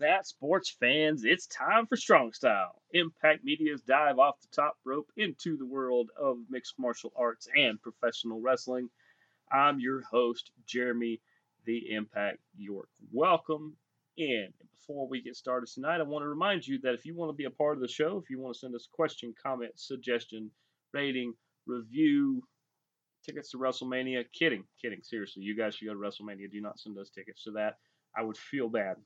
that, sports fans, it's time for Strong Style, Impact Media's dive off the top rope into the world of mixed martial arts and professional wrestling. I'm your host, Jeremy, the Impact York. Welcome in. Before we get started tonight, I want to remind you that if you want to be a part of the show, if you want to send us a question, comment, suggestion, rating, review, tickets to WrestleMania, kidding, seriously, you guys should go to WrestleMania. Do not send us tickets to that. I would feel bad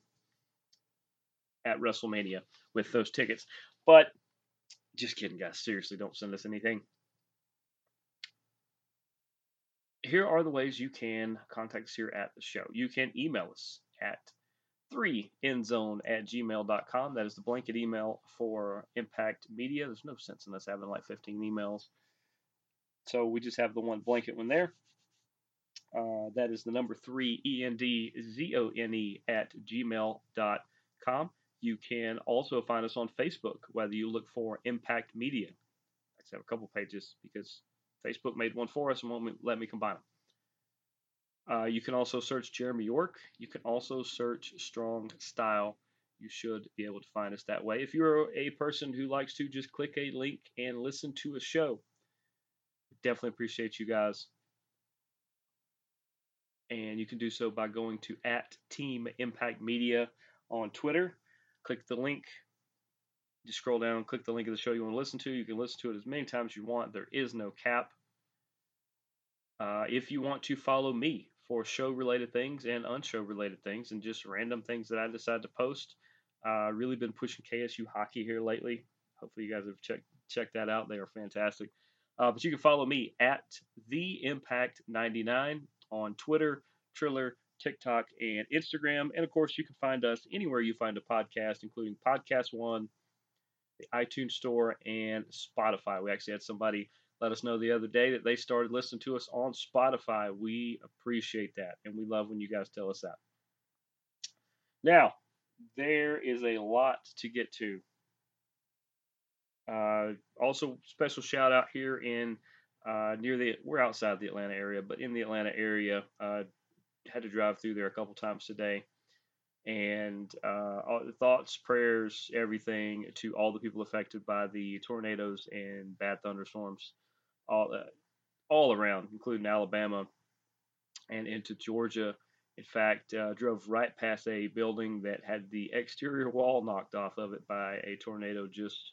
at WrestleMania with those tickets. But just kidding, guys. Seriously, don't send us anything. Here are the ways you can contact us here at the show. You can email us at 3endzone@gmail.com. That is the blanket email for Impact Media. There's no sense in us having like 15 emails. So we just have the one blanket one there. That is the number 3endzone@gmail.com. You can also find us on Facebook, whether you look for Impact Media. I just have a couple pages because Facebook made one for us and won't let me combine them. You can also search Jeremy York. You can also search Strong Style. You should be able to find us that way. If you're a person who likes to just click a link and listen to a show, definitely appreciate you guys. And you can do so by going to @TeamImpactMedia on Twitter. Click the link. Just scroll down, click the link of the show you want to listen to. You can listen to it as many times as you want. There is no cap. If you want to follow me for show-related things and unshow-related things and just random things that I decide to post, really been pushing KSU hockey here lately. Hopefully you guys have checked that out. They are fantastic. But you can follow me at TheImpact99 on Twitter, Triller, TikTok, and Instagram. And, of course, you can find us anywhere you find a podcast, including Podcast One, the iTunes Store, and Spotify. We actually had somebody let us know the other day that they started listening to us on Spotify. We appreciate that, and we love when you guys tell us that. Now, there is a lot to get to. Also, special shout-out here in we're outside the Atlanta area, but in the Atlanta area, had to drive through there a couple times today. And thoughts, prayers, everything to all the people affected by the tornadoes and bad thunderstorms all around, including Alabama and into Georgia. In fact, drove right past a building that had the exterior wall knocked off of it by a tornado just a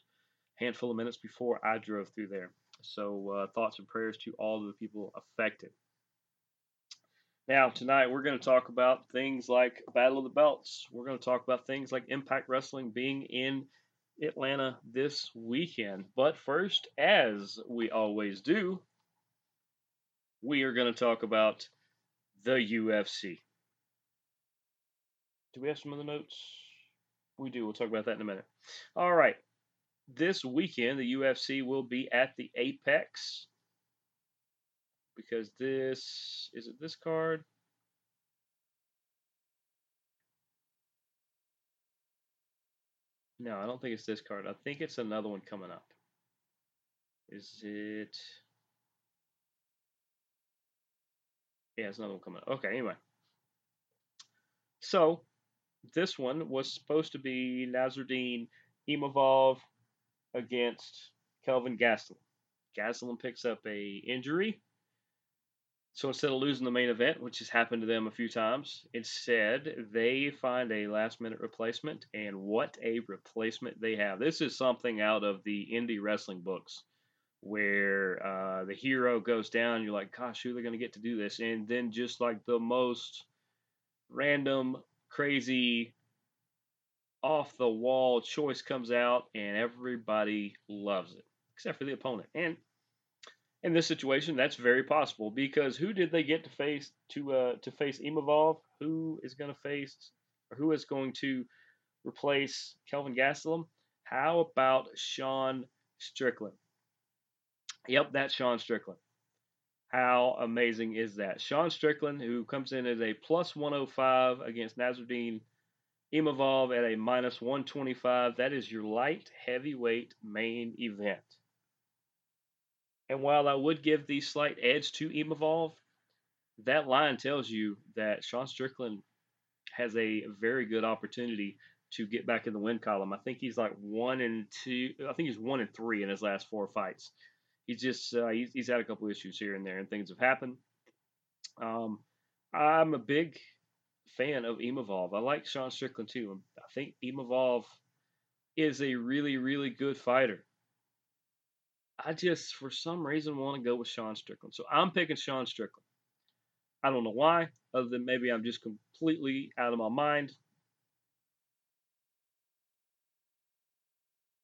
handful of minutes before I drove through there. So thoughts and prayers to all of the people affected. Now, tonight, we're going to talk about things like Battle of the Belts. We're going to talk about things like Impact Wrestling being in Atlanta this weekend. But first, as we always do, we are going to talk about the UFC. Do we have some other notes? We do. We'll talk about that in a minute. All right. This weekend, the UFC will be at the Apex. Because this card? No, I don't think it's this card. I think it's another one coming up. Is it? Yeah, it's another one coming up. Okay, anyway. So, this one was supposed to be Nassourdine Imavov against Kelvin Gastelum. Gastelum picks up a injury. So instead of losing the main event, which has happened to them a few times, instead they find a last-minute replacement, and what a replacement they have. This is something out of the indie wrestling books where the hero goes down, you're like, gosh, who are they going to get to do this? And then just like the most random, crazy, off-the-wall choice comes out, and everybody loves it, except for the opponent. And in this situation, that's very possible because who did they get to face Imavov? Who is going to replace Kelvin Gastelum? How about Sean Strickland? Yep, that's Sean Strickland. How amazing is that? Sean Strickland, who comes in as a +105 against Nassourdine Imavov at a -125. That is your light heavyweight main event. And while I would give the slight edge to Imavov, that line tells you that Sean Strickland has a very good opportunity to get back in the win column. I think he's like 1-2. I think he's 1-3 in his last 4 fights. He's just he's had a couple issues here and there, and things have happened. I'm a big fan of Imavov. I like Sean Strickland too. I think Imavov is a really, really good fighter. I just, for some reason, want to go with Sean Strickland. So I'm picking Sean Strickland. I don't know why, other than maybe I'm just completely out of my mind.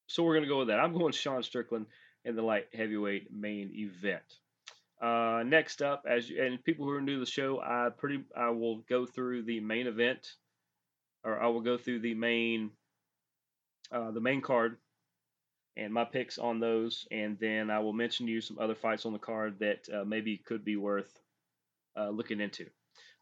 So we're going to go with that. I'm going Sean Strickland in the light heavyweight main event. Next up, and people who are new to the show, I will go through the main event, or I will go through the main card and my picks on those, and then I will mention to you some other fights on the card that maybe could be worth looking into.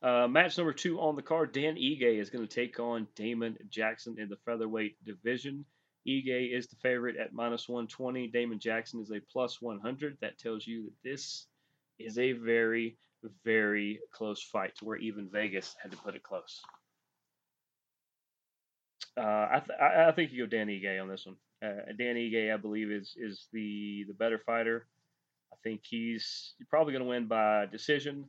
Match number 2 on the card, Dan Ige is going to take on Damon Jackson in the featherweight division. Ige is the favorite at -120. Damon Jackson is a +100. That tells you that this is a very, very close fight to where even Vegas had to put it close. I think you go Dan Ige on this one. Dan Ige, I believe, is the better fighter. I think he's probably going to win by decision,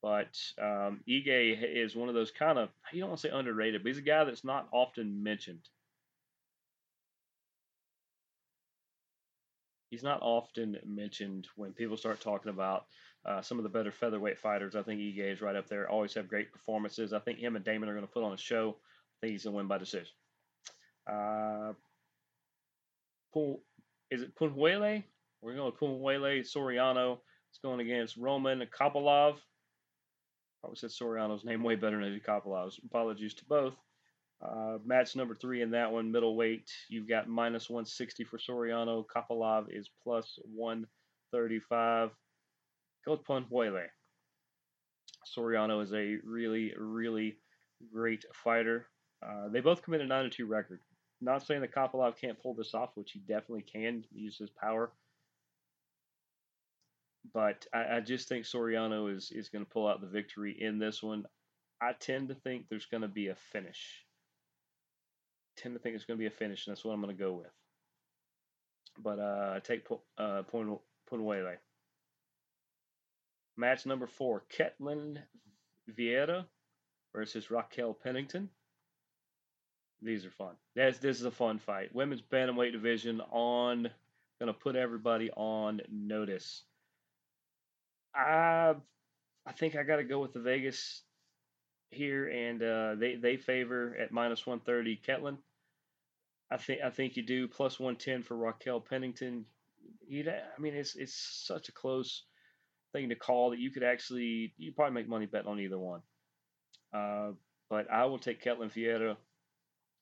but Ige is one of those kind of, you don't want to say underrated, but he's a guy that's not often mentioned. He's not often mentioned when people start talking about some of the better featherweight fighters. I think Ige is right up there. Always have great performances. I think him and Damon are going to put on a show. I think he's going to win by decision. Is it Punahele? We're going with Punahele Soriano. It's going against Roman Kopylov. Probably said Soriano's name way better than Kopilov's. Apologies to both. Match number 3 in that one, middleweight. You've got -160 for Soriano. Kopylov is +135. Go with Punahele. Soriano is a really, really great fighter. They both come in a 9-2 record. Not saying that Kopylov can't pull this off, which he definitely can. He uses power. But I just think Soriano is going to pull out the victory in this one. I tend to think there's going to be a finish. And that's what I'm going to go with. But take Punahele. Match number 4, Ketlen Vieira versus Raquel Pennington. These are fun. This is a fun fight. Women's bantamweight division on. Going to put everybody on notice. I think I got to go with the Vegas here, and they favor at -130 Ketlen. I think you do +110 for Raquel Pennington. I mean, it's such a close thing to call that you probably make money betting on either one. But I will take Ketlen Vieira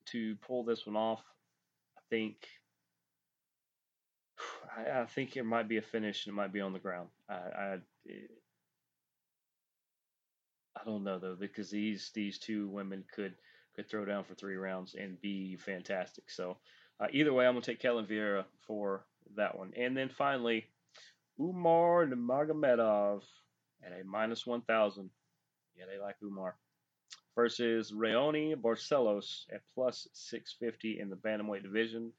to pull this one off. I think it might be a finish, and it might be on the ground. I don't know though, because these two women could throw down for 3 rounds and be fantastic. So either way, I'm gonna take Kelvin Gastelum for that one. And then finally, Umar Nurmagomedov at a -1,000. Yeah, they like Umar. Versus Rayoni Barcelos at +650 in the bantamweight division.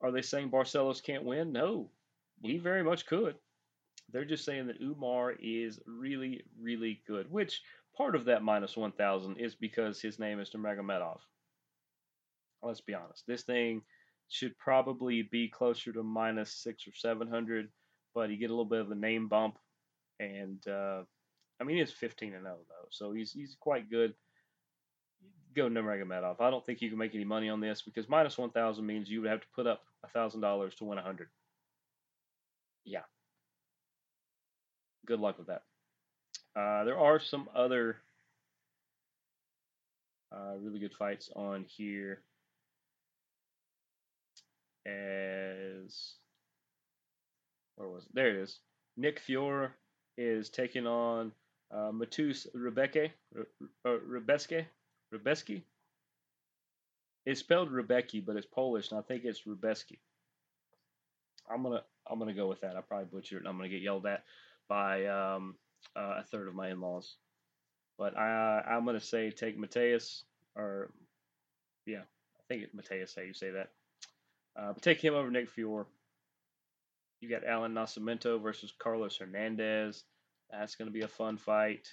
Are they saying Barcelos can't win? No, he very much could. They're just saying that Umar is really, really good, which part of that -1,000 is because his name is Nurmagomedov. Let's be honest. This thing should probably be closer to -600 or -700, but you get a little bit of a name bump. And, I mean, he's 15-0, though, so he's quite good. Go Nurmagomedov. I don't think you can make any money on this because -1,000 means you would have to put up $1,000 to win 100. Yeah. Good luck with that. There are some other really good fights on here. Where was it? There it is. Nick Fiore is taking on Mateusz Rębecki. It's spelled Rębecki, but it's Polish, and I think it's Rębecki. I'm gonna go with that. I probably butchered it, and I'm gonna get yelled at by a third of my in-laws. But I'm going to say take Mateus, or yeah, I think it's Mateusz, how you say that. Take him over Nick Fiore. You got Alan Nascimento versus Carlos Hernandez. That's going to be a fun fight.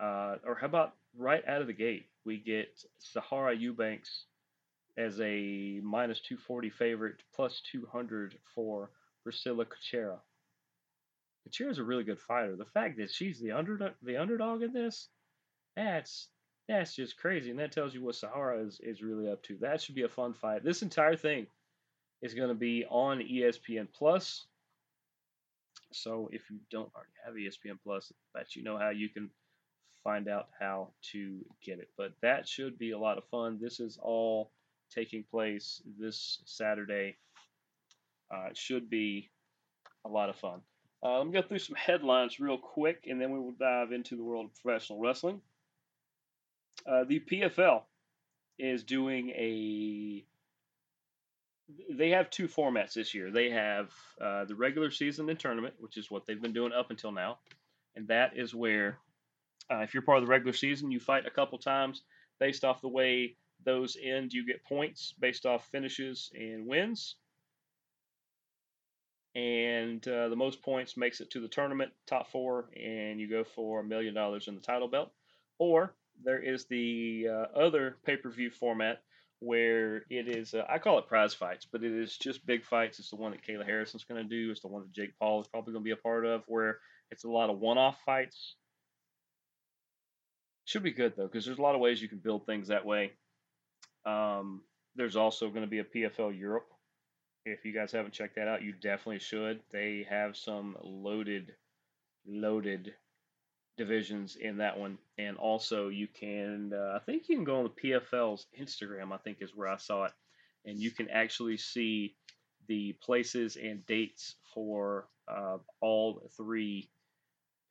Or how about right out of the gate, we get Sahara Eubanks as a minus 240 favorite, plus 200 for Priscilla Kuchera. Kuchera's a really good fighter. The fact that she's the underdog in this, that's just crazy. And that tells you what Sahara is really up to. That should be a fun fight. This entire thing is going to be on ESPN+. So if you don't already have ESPN+, that you know how you can find out how to get it. But that should be a lot of fun. This is all taking place this Saturday. It should be a lot of fun. Let me go through some headlines real quick, and then we will dive into the world of professional wrestling. The PFL is doing They have two formats this year. They have the regular season and tournament, which is what they've been doing up until now. And that is where, if you're part of the regular season, you fight a couple times. Based off the way those end, you get points based off finishes and wins. And the most points makes it to the tournament, top four, and you go for $1 million in the title belt. Or there is the other pay-per-view format, where it is, I call it prize fights, but it is just big fights. It's the one that Kayla Harrison's going to do. It's the one that Jake Paul is probably going to be a part of, where it's a lot of one-off fights. Should be good, though, because there's a lot of ways you can build things that way. There's also going to be a PFL Europe. If you guys haven't checked that out, you definitely should. They have some loaded divisions in that one, and also you can I think you can go on the PFL's Instagram, I think is where I saw it, and you can actually see the places and dates for all three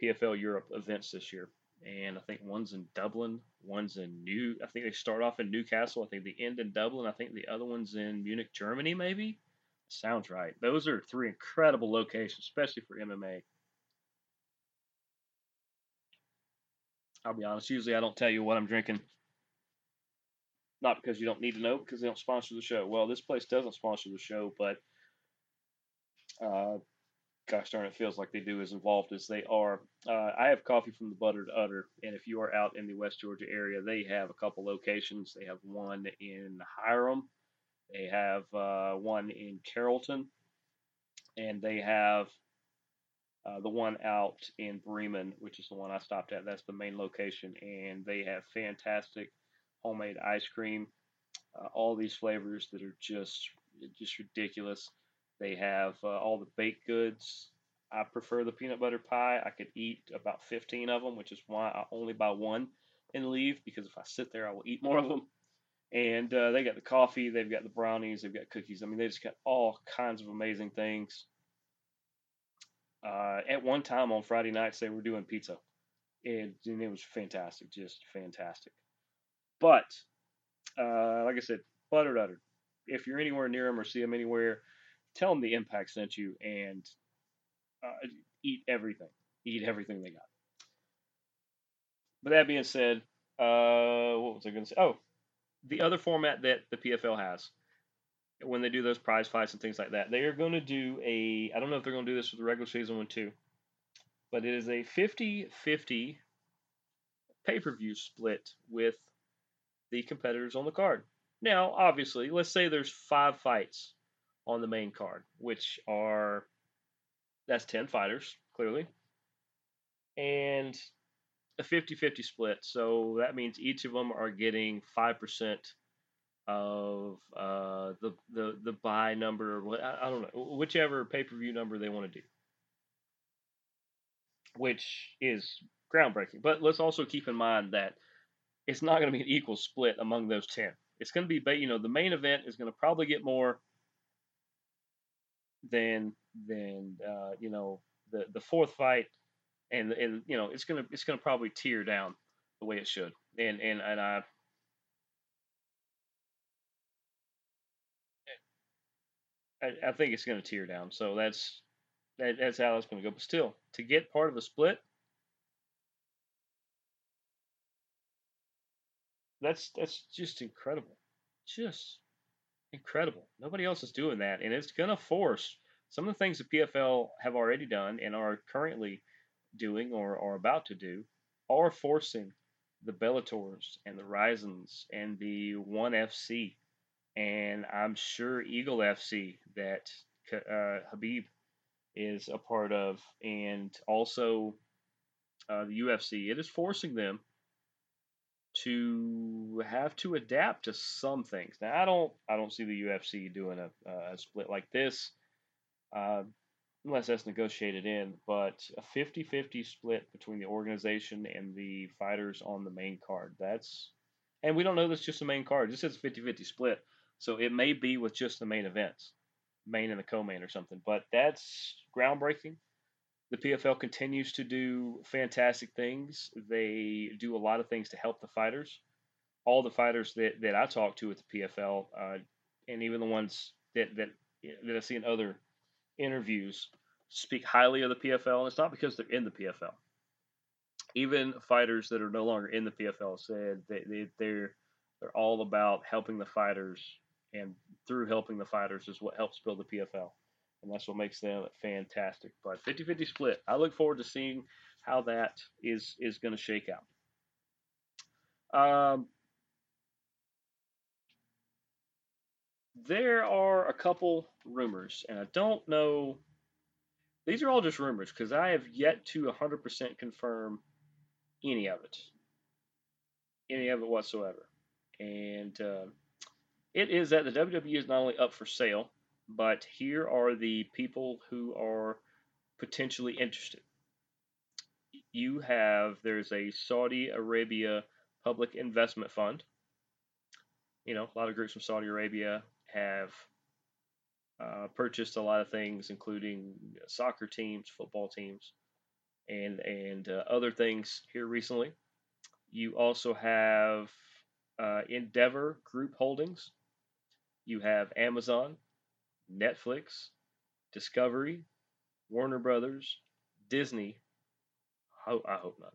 PFL Europe events this year. And I think one's in Dublin, one's in I think they start off in Newcastle, I think they end in Dublin, I think the other one's in Munich, Germany maybe? Sounds right. Those are three incredible locations, especially for MMA. I'll be honest, usually I don't tell you what I'm drinking. Not because you don't need to know, because they don't sponsor the show. Well, this place doesn't sponsor the show, but gosh darn, it feels like they do, as involved as they are. I have coffee from the Butter to Udder, and if you are out in the West Georgia area, they have a couple locations. They have one in Hiram. They have one in Carrollton. And they have the one out in Bremen, which is the one I stopped at. That's the main location, and they have fantastic homemade ice cream. All these flavors that are just ridiculous. They have all the baked goods. I prefer the peanut butter pie. I could eat about 15 of them, which is why I only buy one and leave, because if I sit there, I will eat more of them. And they got the coffee. They've got the brownies. They've got cookies. I mean, they just got all kinds of amazing things. At one time on Friday nights, they were doing pizza, and it was fantastic, just fantastic. But, like I said, Butter Dutter, if you're anywhere near them or see them anywhere, tell them the Impact sent you, and eat everything they got. But that being said, what was I going to say? Oh, the other format that the PFL has, when they do those prize fights and things like that, they are going to do I don't know if they're going to do this with the regular season one too, but it is a 50-50 pay-per-view split with the competitors on the card. Now, obviously, let's say there's 5 fights on the main card, which are, that's 10 fighters, clearly, and a 50-50 split. So that means each of them are getting 5% of the buy number, or I don't know, whichever pay-per-view number they want to do, which is groundbreaking. But let's also keep in mind that it's not going to be an equal split among those 10. It's going to be, the main event is going to probably get more than the fourth fight, and it's going to probably tear down the way it should. And I think it's going to tear down, so that's how it's going to go. But still, to get part of a split, that's just incredible, just Incredible. Nobody else is doing that, and it's going to force some of the things the PFL have already done and are currently doing or are about to do are forcing the Bellators and the Ryzens and the One FC, and I'm sure Eagle FC that Khabib is a part of, and also the UFC. It is forcing them to have to adapt to some things. Now, I don't see the UFC doing a split like this unless that's negotiated in, but a 50-50 split between the organization and the fighters on the main card. And we don't know that's just the main card. It just says 50-50 split, so it may be with just the main events, main and the co-main or something, but that's groundbreaking. The PFL continues to do fantastic things. They do a lot of things to help the fighters. All the fighters that I talk to at the PFL, and even the ones that I see in other interviews, speak highly of the PFL, and it's not because they're in the PFL. Even fighters that are no longer in the PFL said they're all about helping the fighters, and through helping the fighters is what helps build the PFL. And that's what makes them fantastic. But 50-50 split. I look forward to seeing how that is going to shake out. There are a couple rumors, and I don't know. These are all just rumors because I have yet to 100% confirm any of it whatsoever. And it is that the WWE is not only up for sale, but here are the people who are potentially interested. There's a Saudi Arabia Public Investment Fund. You know, a lot of groups from Saudi Arabia have purchased a lot of things, including soccer teams, football teams, and other things here recently. You also have Endeavor Group Holdings. You have Amazon, Netflix, Discovery, Warner Brothers, Disney, I hope not,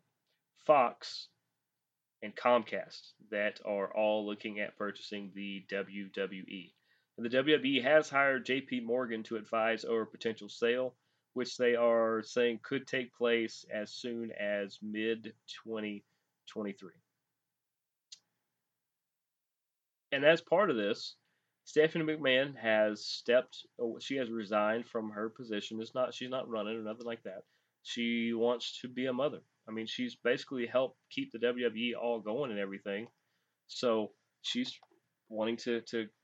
Fox, and Comcast that are all looking at purchasing the WWE. And the WWE has hired JP Morgan to advise over a potential sale, which they are saying could take place as soon as mid-2023. And as part of this, Stephanie McMahon she has resigned from her position. She's not running or nothing like that. She wants to be a mother. I mean, she's basically helped keep the WWE all going and everything. So she's wanting to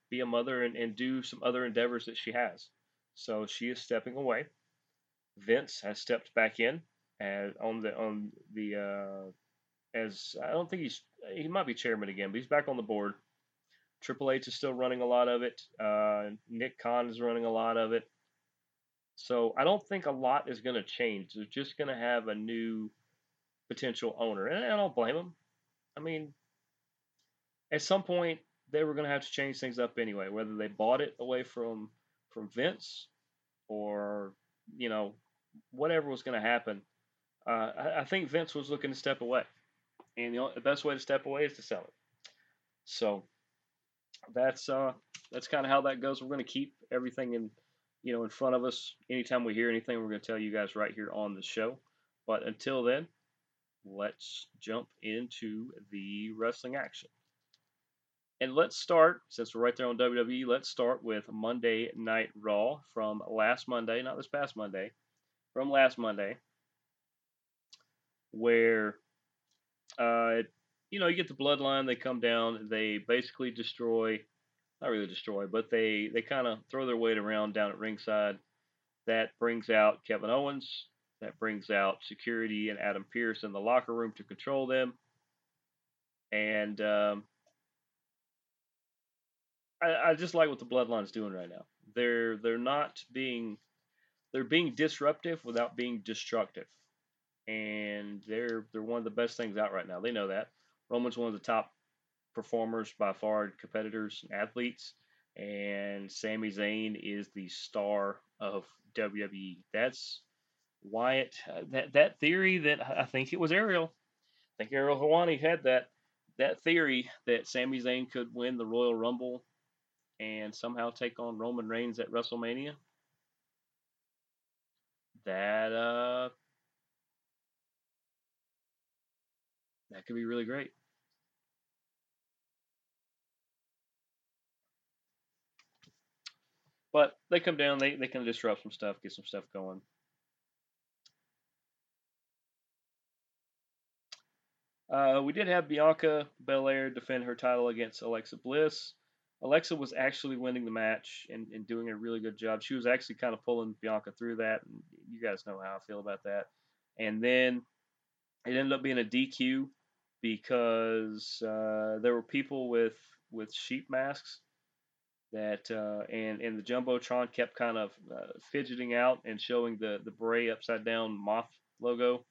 be a mother and do some other endeavors that she has. So she is stepping away. Vince has stepped back in as I don't think he might be chairman again, but he's back on the board. Triple H is still running a lot of it. Nick Khan is running a lot of it. So I don't think a lot is going to change. They're just going to have a new potential owner. And I don't blame them. I mean, at some point, they were going to have to change things up anyway, whether they bought it away from Vince or, you know, whatever was going to happen. I think Vince was looking to step away. And the best way to step away is to sell it. So that's kind of how that goes. We're going to keep everything in front of us. Anytime we hear anything, we're going to tell you guys right here on the show. But until then, let's jump into the wrestling action. And let's start, since we're right there on WWE, let's start with Monday Night Raw from last Monday, not this past Monday, from last Monday, where you get the Bloodline, they come down, they basically not really destroy, but they kind of throw their weight around down at ringside. That brings out Kevin Owens. That brings out security and Adam Pearce in the locker room to control them. And I just like what the Bloodline's doing right now. They're being disruptive without being destructive. And they're one of the best things out right now. They know that. Roman's one of the top performers by far, competitors, athletes, and Sami Zayn is the star of WWE. That's why that theory that I think it was Ariel. I think Ariel Helwani had that theory that Sami Zayn could win the Royal Rumble and somehow take on Roman Reigns at WrestleMania. That could be really great. But they come down, they can disrupt some stuff, get some stuff going. We did have Bianca Belair defend her title against Alexa Bliss. Alexa was actually winning the match and doing a really good job. She was actually kind of pulling Bianca through that. And you guys know how I feel about that. And then it ended up being a DQ because there were people with sheep masks that and the Jumbotron kept kind of fidgeting out and showing the Bray upside down moth logo.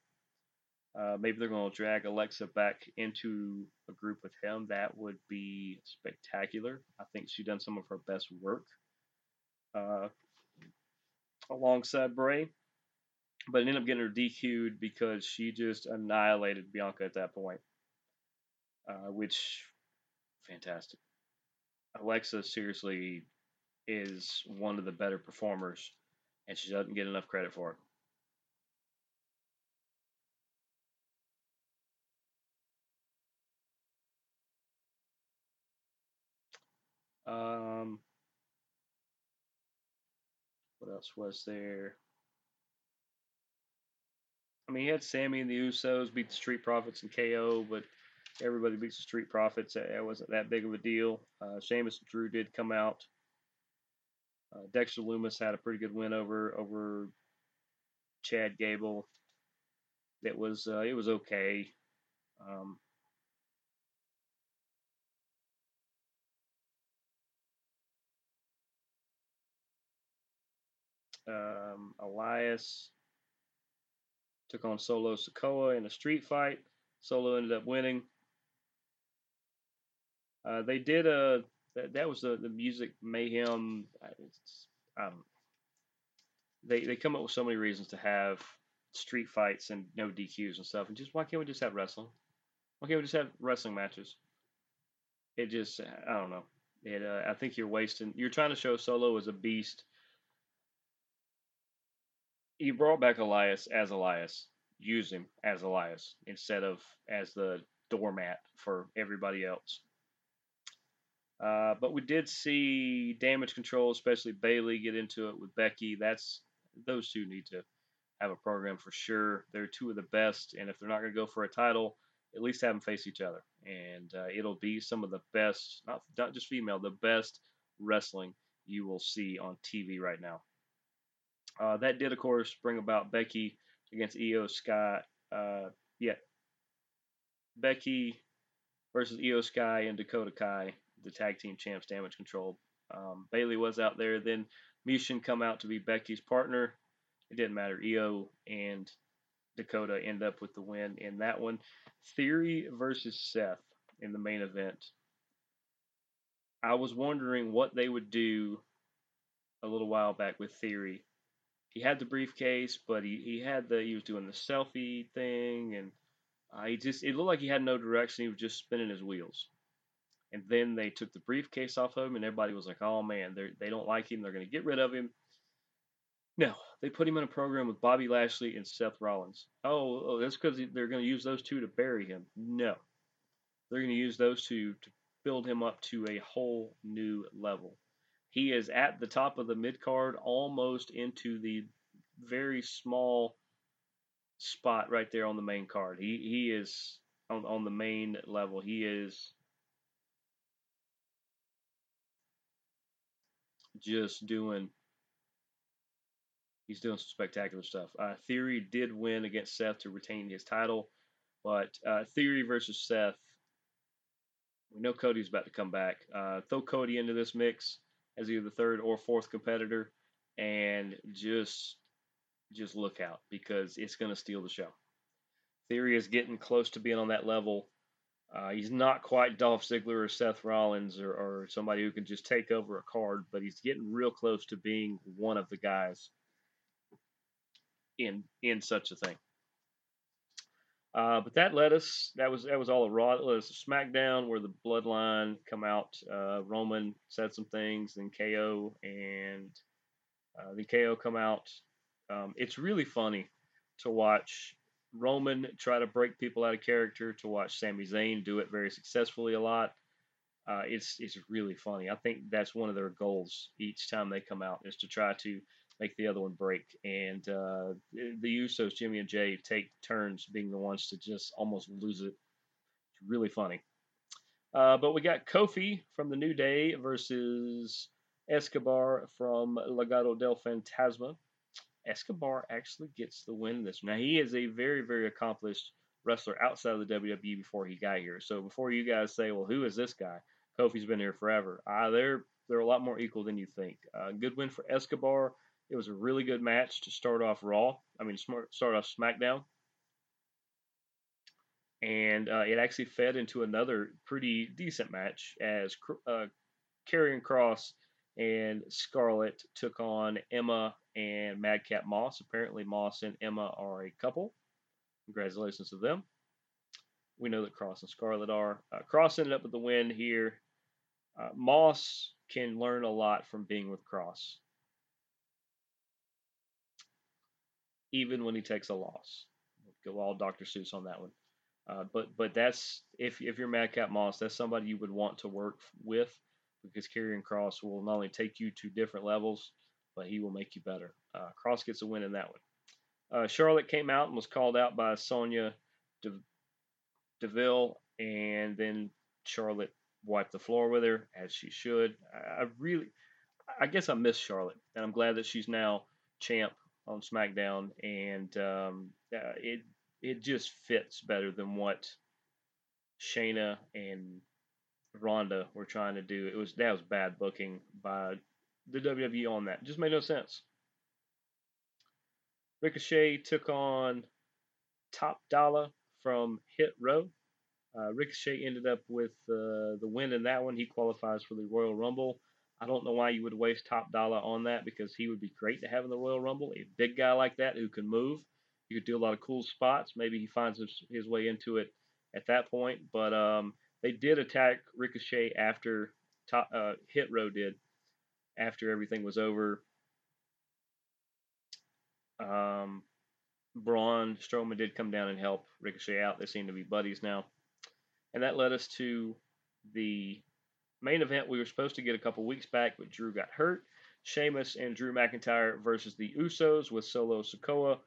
Maybe they're going to drag Alexa back into a group with him. That would be spectacular. I think she's done some of her best work alongside Bray. But it ended up getting her DQ'd because she just annihilated Bianca at that point. Which, fantastic. Alexa, seriously, is one of the better performers, and she doesn't get enough credit for it. What else was there? I mean, you had Sami and the Usos beat the Street Profits and KO, but everybody beats the Street Profits. It wasn't that big of a deal. Sheamus and Drew did come out. Dexter Lumis had a pretty good win over Chad Gable. It was okay. Elias took on Solo Sikoa in a street fight. Solo ended up winning. They did a that was the music mayhem. They come up with so many reasons to have street fights and no DQs and stuff. And just why can't we just have wrestling? Why can't we just have wrestling matches? It just I don't know. It I think you're wasting. You're trying to show Solo as a beast. You brought back Elias as Elias. Use him as Elias instead of as the doormat for everybody else. But we did see Damage Control, especially Bayley, get into it with Becky. Those two need to have a program for sure. They're two of the best, and if they're not going to go for a title, at least have them face each other. And it'll be some of the best, not just female, the best wrestling you will see on TV right now. That did, of course, bring about Becky against Io Sky. Becky versus Io Sky and Dakota Kai, the tag team champs, Damage Control. Bayley was out there. Then Mishin come out to be Becky's partner. It didn't matter. Io and Dakota end up with the win in that one. Theory versus Seth in the main event. I was wondering what they would do a little while back with Theory. He had the briefcase, but he was doing the selfie thing, and it looked like he had no direction. He was just spinning his wheels. And then they took the briefcase off of him, and everybody was like, "Oh man, they don't like him. They're going to get rid of him." No, they put him in a program with Bobby Lashley and Seth Rollins. Oh, that's because they're going to use those two to bury him. No, they're going to use those two to build him up to a whole new level. He is at the top of the mid-card, almost into the very small spot right there on the main card. He is on the main level. He is just doing some spectacular stuff. Theory did win against Seth to retain his title, but Theory versus Seth, we know Cody's about to come back. Throw Cody into this mix as either the third or fourth competitor, and just look out, because it's going to steal the show. Theory is getting close to being on that level. He's not quite Dolph Ziggler or Seth Rollins or somebody who can just take over a card, but he's getting real close to being one of the guys in such a thing. But that led us. That was all a Raw. It led us to SmackDown, where the Bloodline come out. Roman said some things, then KO, and then KO come out. It's really funny to watch Roman try to break people out of character. To watch Sami Zayn do it very successfully a lot. It's really funny. I think that's one of their goals each time they come out, is to try to make the other one break. And the Usos, Jimmy and Jay, take turns being the ones to just almost lose it. It's really funny. But we got Kofi from the New Day versus Escobar from Legado del Fantasma. Escobar actually gets the win in this. Now, he is a very, very accomplished wrestler outside of the WWE before he got here. So before you guys say, well, who is this guy? Kofi's been here forever. They're a lot more equal than you think. Good win for Escobar. It was a really good match to start off Raw. I mean, start off SmackDown. And it actually fed into another pretty decent match as Karrion Kross and Scarlett took on Emma and Madcap Moss. Apparently, Moss and Emma are a couple. Congratulations to them. We know that Kross and Scarlett are. Kross ended up with the win here. Moss can learn a lot from being with Kross, even when he takes a loss. Go all Dr. Seuss on that one. But that's, if you're Madcap Moss, that's somebody you would want to work with, because Karrion Kross will not only take you to different levels, but he will make you better. Kross gets a win in that one. Charlotte came out and was called out by Sonya Deville, and then Charlotte wiped the floor with her, as she should. I guess I miss Charlotte, and I'm glad that she's now champ on SmackDown, and it just fits better than what Shayna and Ronda were trying to do. That was bad booking by the WWE on that. It just made no sense. Ricochet took on Top Dollar from Hit Row. Ricochet ended up with the win in that one. He qualifies for the Royal Rumble. I don't know why you would waste Top Dollar on that, because he would be great to have in the Royal Rumble. A big guy like that who can move. You could do a lot of cool spots. Maybe he finds his way into it at that point. But they did attack Ricochet after Hit Row did, after everything was over. Braun Strowman did come down and help Ricochet out. They seem to be buddies now. And that led us to the main event we were supposed to get a couple weeks back, but Drew got hurt. Sheamus and Drew McIntyre versus the Usos with Solo Sikoa.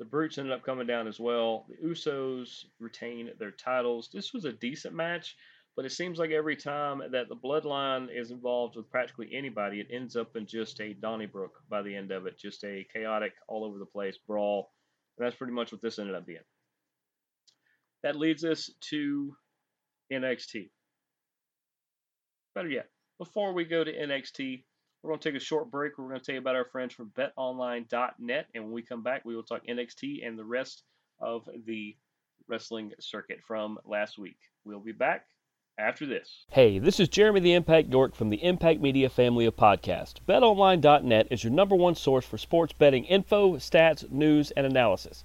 The Brutes ended up coming down as well. The Usos retain their titles. This was a decent match, but it seems like every time that the Bloodline is involved with practically anybody, it ends up in just a Donnybrook by the end of it, just a chaotic, all-over-the-place brawl. And that's pretty much what this ended up being. That leads us to NXT. Better yet, before we go to NXT, we're going to take a short break. We're going to tell you about our friends from betonline.net. And when we come back, we will talk NXT and the rest of the wrestling circuit from last week. We'll be back after this. Hey, this is Jeremy the Impact York from the Impact Media family of podcasts. BetOnline.net is your number one source for sports betting info, stats, news, and analysis.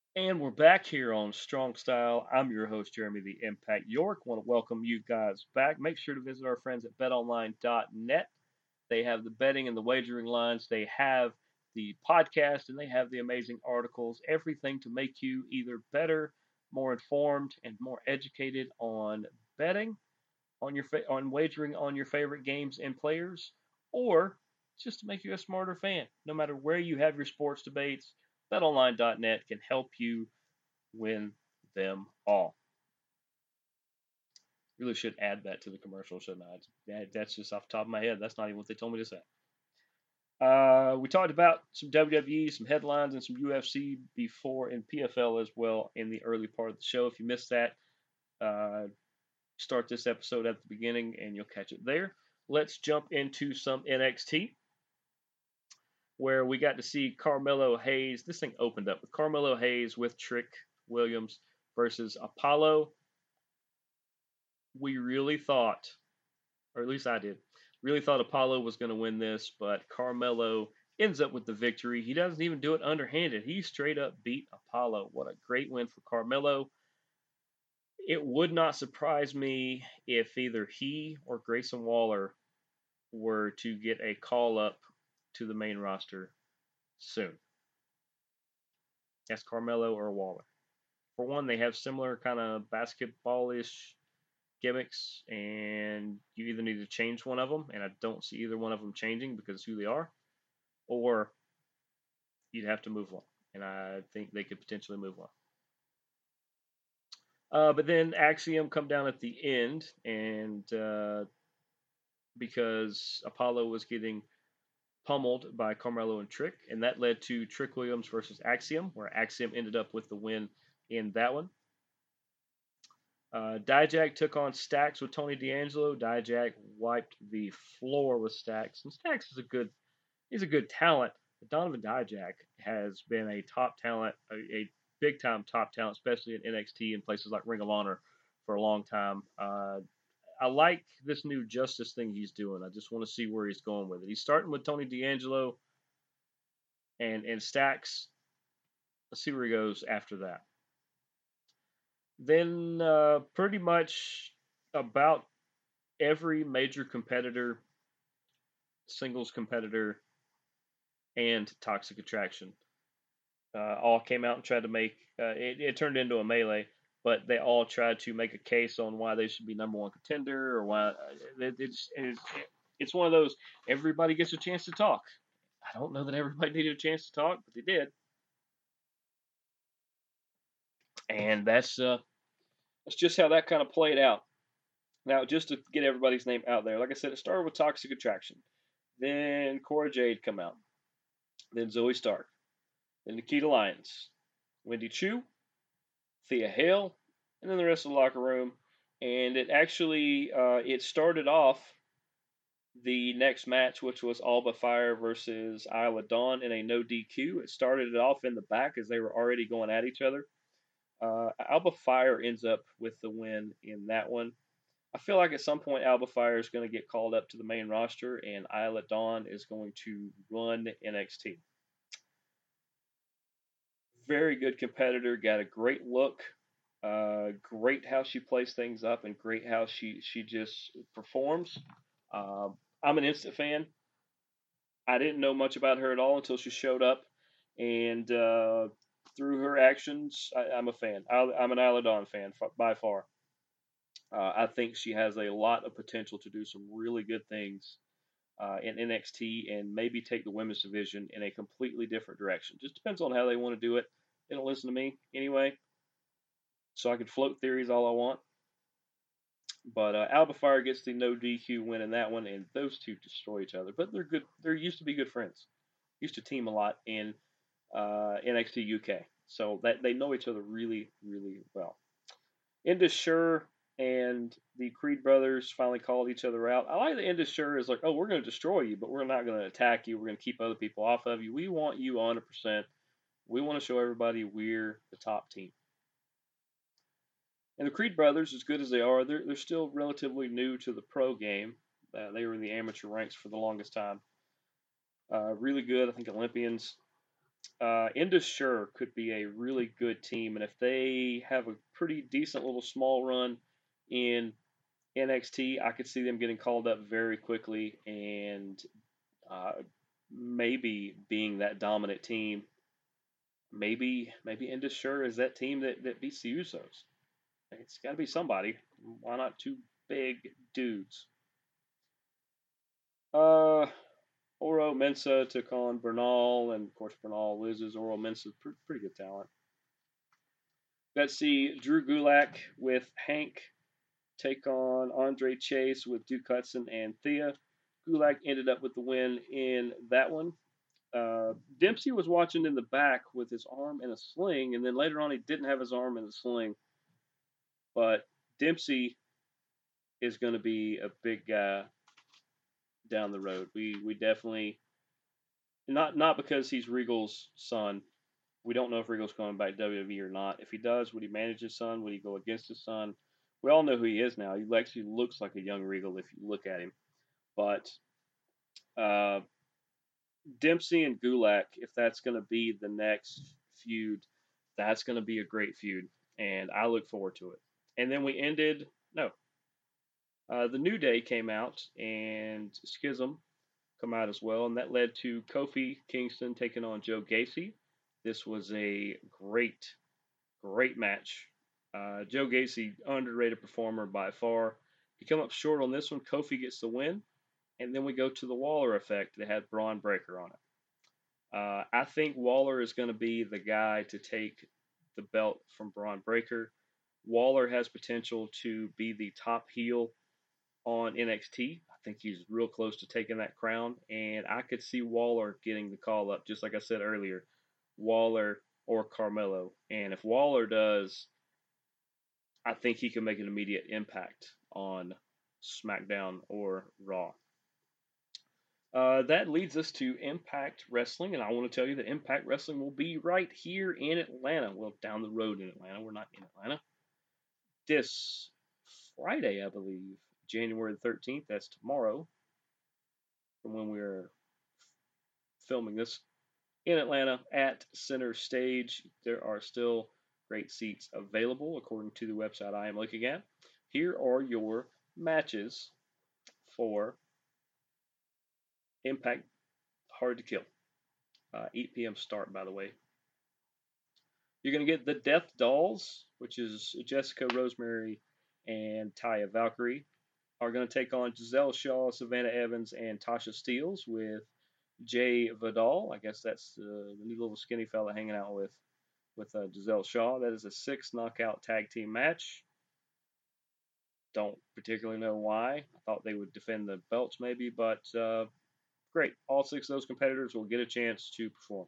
And we're back here on Strong Style. I'm your host, Jeremy the Impact York. I want to welcome you guys back. Make sure to visit our friends at betonline.net. They have the betting and the wagering lines. They have the podcast, and they have the amazing articles. Everything to make you either better, more informed, and more educated on betting, on wagering on your favorite games and players, or just to make you a smarter fan. No matter where you have your sports debates, BetOnline.net can help you win them all. Really should add that to the commercial, shouldn't I? That's just off the top of my head. That's not even what they told me to say. We talked about some WWE, some headlines, and some UFC before, and PFL as well in the early part of the show. If you missed that, start this episode at the beginning and you'll catch it there. let's jump into some NXT, where we got to see Carmelo Hayes. This thing opened up with Carmelo Hayes with Trick Williams versus Apollo. We really thought, or at least I did, really thought Apollo was going to win this, but Carmelo ends up with the victory. He doesn't even do it underhanded. He straight up beat Apollo. What a great win for Carmelo. It would not surprise me if either he or Grayson Waller were to get a call up to the main roster soon. That's Carmelo or Waller. For one, they have similar kind of basketball-ish gimmicks, and you either need to change one of them, and I don't see either one of them changing because it's who they are, or you'd have to move on, and I think they could potentially move on. But then Axiom come down at the end, and because Apollo was getting pummeled by Carmelo and Trick, and that led to Trick Williams versus Axiom, where Axiom ended up with the win in that one. Dijak took on Stax with Tony D'Angelo. Dijak wiped the floor with Stax, and Stax is a good talent. But Donovan Dijak has been a top talent, a big-time top talent, especially in NXT and places like Ring of Honor for a long time. I like this new Justice thing he's doing. I just want to see where he's going with it. He's starting with Tony D'Angelo and Stax. Let's see where he goes after that. Then pretty much about every major competitor, singles competitor, and Toxic Attraction all came out and tried to make it turned into a melee. But they all tried to make a case on why they should be number one contender or why it's one of those, everybody gets a chance to talk. I don't know that everybody needed a chance to talk, but they did. And that's just how that kind of played out. Now, just to get everybody's name out there, like I said, it started with Toxic Attraction. Then Cora Jade come out. Then Zoe Stark. Then Nikita Lyons. Wendy Chu. Thea Hale, and then the rest of the locker room. And it actually, it started off the next match, which was Alba Fire versus Isla Dawn in a no DQ. It started it off in the back as they were already going at each other. Alba Fire ends up with the win in that one. I feel like at some point Alba Fire is going to get called up to the main roster, and Isla Dawn is going to run NXT. Very good competitor, got a great look, great how she plays things up, and great how she just performs. I'm an instant fan. I didn't know much about her at all until she showed up, and through her actions, I'm a fan. I'm an Isla Dawn fan by far. I think she has a lot of potential to do some really good things in NXT, and maybe take the women's division in a completely different direction. Just depends on how they want to do it. They don't listen to me anyway, so I could float theories all I want. But Alba Fire gets the no DQ win in that one, and those two destroy each other. But they're good. They're used to be good friends. Used to team a lot in NXT UK, so that they know each other really, really well. Indus Sure and the Creed brothers finally called each other out. I like the Indus Sure is like, oh, we're going to destroy you, but we're not going to attack you. We're going to keep other people off of you. We want you 100%. We want to show everybody we're the top team. And the Creed brothers, as good as they are, they're still relatively new to the pro game. They were in the amateur ranks for the longest time. Really good, I think, Olympians. Indus Sure could be a really good team, and if they have a pretty decent little small run in NXT, I could see them getting called up very quickly and maybe being that dominant team. Maybe Indus Sure is that team that beats the Usos. It's got to be somebody. Why not two big dudes? Oro Mensah took on Bernal, and of course Bernal loses. Oro Mensah, pretty good talent. Let's see Drew Gulak with Hank take on Andre Chase with Duke Hudson and Thea. Gulak ended up with the win in that one. Dempsey was watching in the back with his arm in a sling, and then later on he didn't have his arm in a sling. But Dempsey is going to be a big guy down the road. We definitely not because he's Regal's son. We don't know if Regal's going back to WWE or not. If he does, would he manage his son? Would he go against his son? We all know who he is now. He actually looks like a young Regal if you look at him. But Dempsey and Gulak, if that's going to be the next feud, that's going to be a great feud. And I look forward to it. And then we ended... The New Day came out, and Schism come out as well, and that led to Kofi Kingston taking on Joe Gacy. This was a great, great match. Joe Gacy, underrated performer by far. He come up short on this one. Kofi gets the win, and then we go to the Waller effect that had Braun Breaker on it. I think Waller is going to be the guy to take the belt from Braun Breaker. Waller has potential to be the top heel on NXT. I think he's real close to taking that crown, and I could see Waller getting the call up, just like I said earlier, Waller or Carmelo. And if Waller does, I think he can make an immediate impact on SmackDown or Raw. That leads us to Impact Wrestling, and I want to tell you that Impact Wrestling will be right here in Atlanta. Well, down the road in Atlanta. We're not in Atlanta. This Friday, I believe, January the 13th, that's tomorrow, from when we're filming this, in Atlanta at Center Stage. There are still great seats available, according to the website I am looking at. Here are your matches for Impact Hard to Kill. 8 p.m. start, by the way. You're going to get the Death Dolls, which is Jessica, Rosemary, and Taya Valkyrie, are going to take on Giselle Shaw, Savannah Evans, and Tasha Steelz with Jay Vidal. I guess that's the new little skinny fella hanging out with Giselle Shaw. That is a 6-knockout tag team match. Don't particularly know why. I thought they would defend the belts maybe, but great. All 6 of those competitors will get a chance to perform.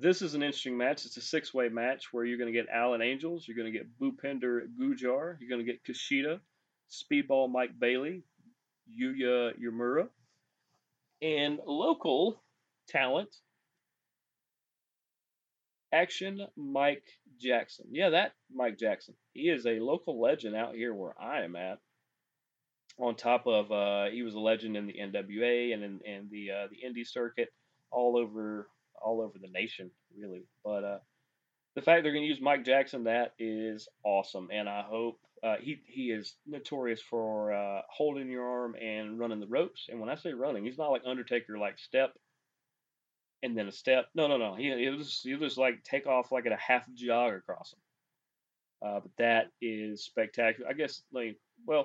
This is an interesting match. It's a 6-way match where you're going to get Allen Angels, you're going to get Bhupender Gujar, you're going to get Kushida, Speedball Mike Bailey, Yuya Uemura, and local talent, Action Mike Jackson. Yeah, that Mike Jackson. He is a local legend out here where I am at. On top of, he was a legend in the NWA and in the indie circuit all over the nation, really. But the fact they're going to use Mike Jackson, that is awesome, and I hope. He is notorious for holding your arm and running the ropes. And when I say running, he's not like Undertaker, like step and then a step. No. He'll just like take off like at a half jog across him. But that is spectacular. I guess, I'll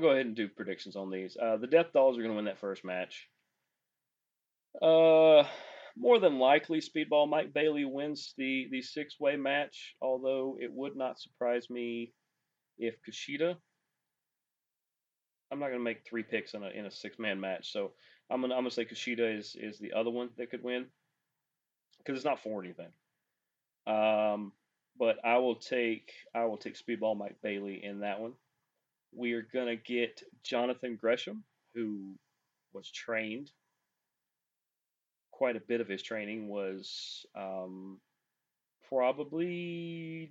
go ahead and do predictions on these. The Death Dolls are going to win that first match. More than likely, Speedball Mike Bailey wins the 6-way match, although it would not surprise me if Kushida... I'm not going to make 3 picks in a 6-man match, so I'm gonna say Kushida is the other one that could win, because it's not for anything. But I will take Speedball Mike Bailey in that one. We are going to get Jonathan Gresham, who was trained... Quite a bit of his training was probably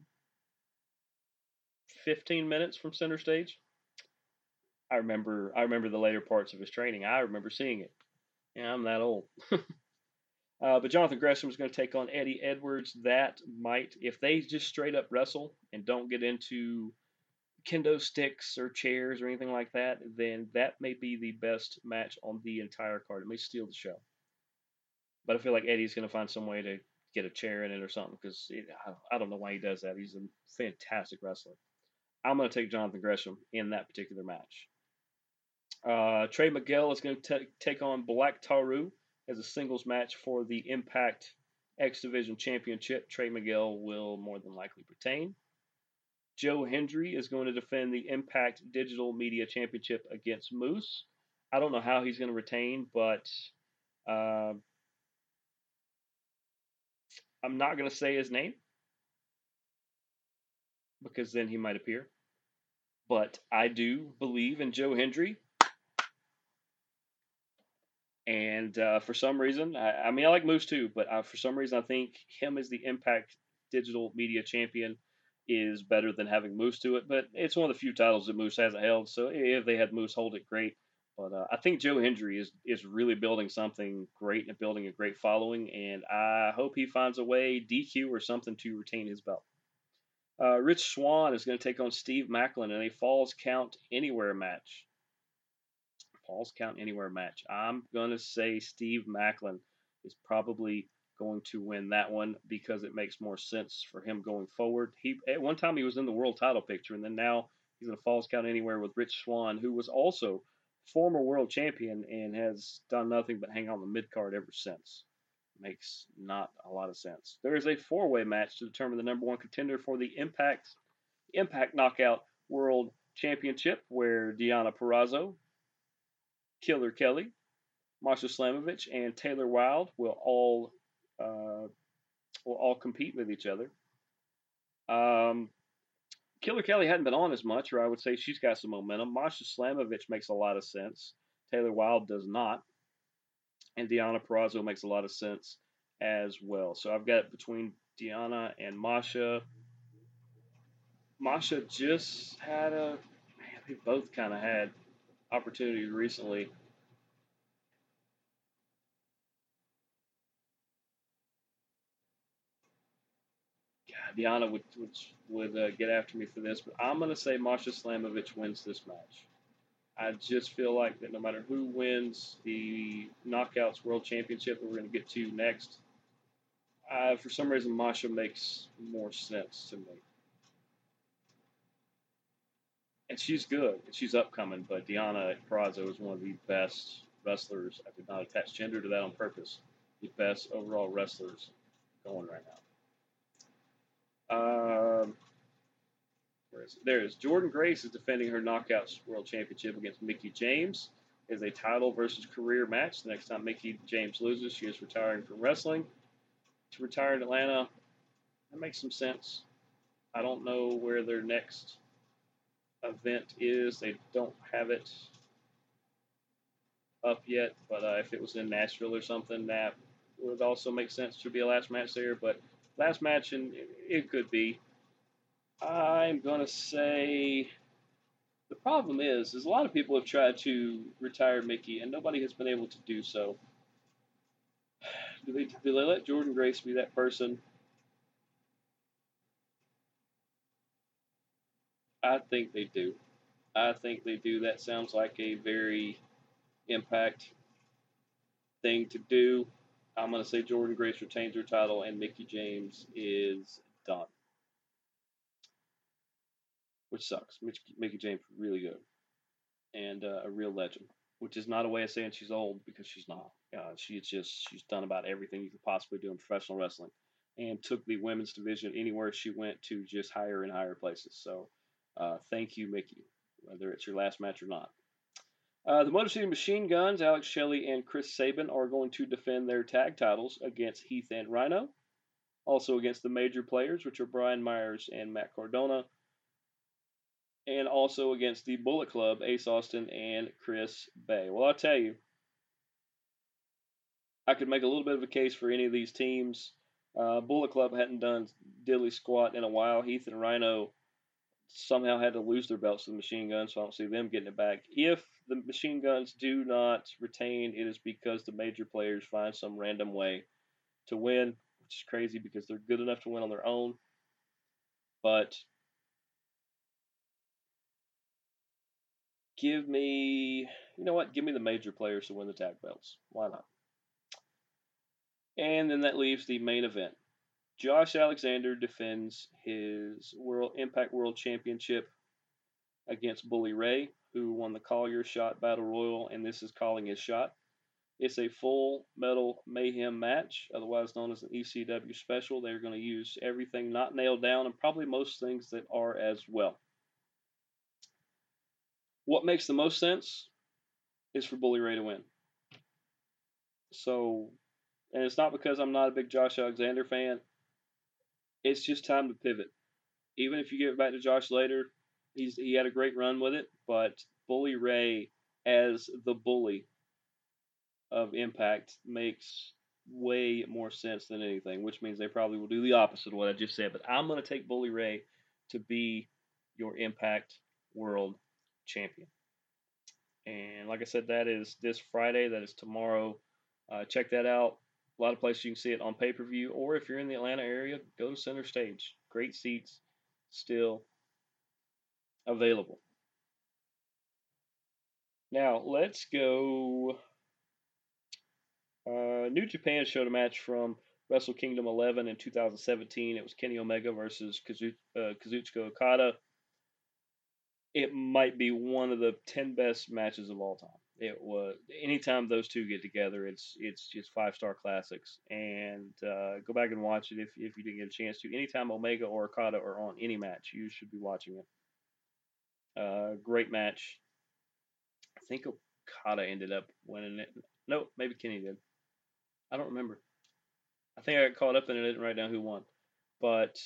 15 minutes from Center Stage. I remember the later parts of his training. I remember seeing it. Yeah, I'm that old. But Jonathan Gresham is going to take on Eddie Edwards. That might, if they just straight up wrestle and don't get into kendo sticks or chairs or anything like that, then that may be the best match on the entire card. It may steal the show. But I feel like Eddie's going to find some way to get a chair in it or something, because I don't know why he does that. He's a fantastic wrestler. I'm going to take Jonathan Gresham in that particular match. Trey Miguel is going to take on Black Taru as a singles match for the Impact X Division Championship. Trey Miguel will more than likely retain. Joe Hendry is going to defend the Impact Digital Media Championship against Moose. I don't know how he's going to retain, but... I'm not going to say his name because then he might appear. But I do believe in Joe Hendry. And for some reason, I mean, I like Moose too, but for some reason, I think him as the Impact Digital Media Champion is better than having Moose to it. But it's one of the few titles that Moose hasn't held. So if they had Moose hold it, great. But I think Joe Hendry is really building something great and building a great following. And I hope he finds a way, DQ or something, to retain his belt. Rich Swann is going to take on Steve Macklin in a Falls Count Anywhere match. Falls Count Anywhere match. I'm going to say Steve Macklin is probably going to win that one because it makes more sense for him going forward. He at one time he was in the world title picture, and then now he's in a Falls Count Anywhere with Rich Swann, who was also former world champion and has done nothing but hang on the mid-card ever since. Makes not a lot of sense. There is a four-way match to determine the number one contender for the Impact Knockout World Championship, where Deonna Purrazzo, Killer Kelly, Marsha Slamovich, and Taylor Wilde will all compete with each other. Killer Kelly hadn't been on as much, or I would say she's got some momentum. Marsha Slamovich makes a lot of sense. Taylor Wilde does not. And Deonna Purrazzo makes a lot of sense as well. So I've got between Deonna and Marsha. Marsha just had they both kind of had opportunities recently. God, Deonna would get after me for this, but I'm going to say Marsha Slamovich wins this match. I just feel like that no matter who wins the Knockouts World Championship that we're going to get to next, for some reason, Marsha makes more sense to me. And she's good. And she's upcoming, but Deonna Purrazzo is one of the best wrestlers. I did not attach gender to that on purpose. The best overall wrestlers going right now. There is Jordan Grace is defending her Knockouts World Championship against Mickie James. It is a title versus career match. The next time Mickie James loses, she is retiring from wrestling. To retire in Atlanta, that makes some sense. I don't know where their next event is. They don't have it up yet, but if it was in Nashville or something, that would also make sense to be a last match there. But last match, and it could be. I'm going to say the problem is a lot of people have tried to retire Mickie, and nobody has been able to do so. Do they let Jordan Grace be that person? I think they do. I think they do. That sounds like a very Impact thing to do. I'm going to say Jordan Grace retains her title, and Mickie James is done. Which sucks. Mickie James is really good and a real legend, which is not a way of saying she's old because she's not. She's done about everything you could possibly do in professional wrestling and took the women's division anywhere she went to just higher and higher places. So thank you, Mickie, whether it's your last match or not. The Motor City Machine Guns, Alex Shelley and Chris Sabin, are going to defend their tag titles against Heath and Rhino. Also against the major players, which are Brian Myers and Matt Cardona. And also against the Bullet Club, Ace Austin and Chris Bay. Well, I'll tell you, I could make a little bit of a case for any of these teams. Bullet Club hadn't done diddly squat in a while. Heath and Rhino somehow had to lose their belts to the Machine Guns, so I don't see them getting it back. If the Machine Guns do not retain, it is because the major players find some random way to win, which is crazy because they're good enough to win on their own. But give me, you know what? Give me the major players to win the tag belts. Why not? And then that leaves the main event. Josh Alexander defends his Impact World Championship against Bully Ray, who won the Collier Shot Battle Royal, and this is calling his shot. It's a Full Metal Mayhem match, otherwise known as an ECW special. They're going to use everything not nailed down and probably most things that are as well. What makes the most sense is for Bully Ray to win. So, and it's not because I'm not a big Josh Alexander fan. It's just time to pivot. Even if you give it back to Josh later, He had a great run with it, but Bully Ray as the bully of Impact makes way more sense than anything, which means they probably will do the opposite of what I just said. But I'm going to take Bully Ray to be your Impact World Champion. And like I said, that is this Friday. That is tomorrow. Check that out. A lot of places you can see it on pay-per-view, or if you're in the Atlanta area, go to Center Stage. Great seats still available. Now, let's go. New Japan showed a match from Wrestle Kingdom 11 in 2017. It was Kenny Omega versus Kazuchika Okada. It might be one of the 10 best matches of all time. It was anytime those two get together, it's just five-star classics. And go back and watch it if you didn't get a chance to. Anytime Omega or Okada are on any match, you should be watching it. Great match. I think Okada ended up winning it. No, maybe Kenny did. I don't remember. I think I got caught up in it. I didn't write down who won. But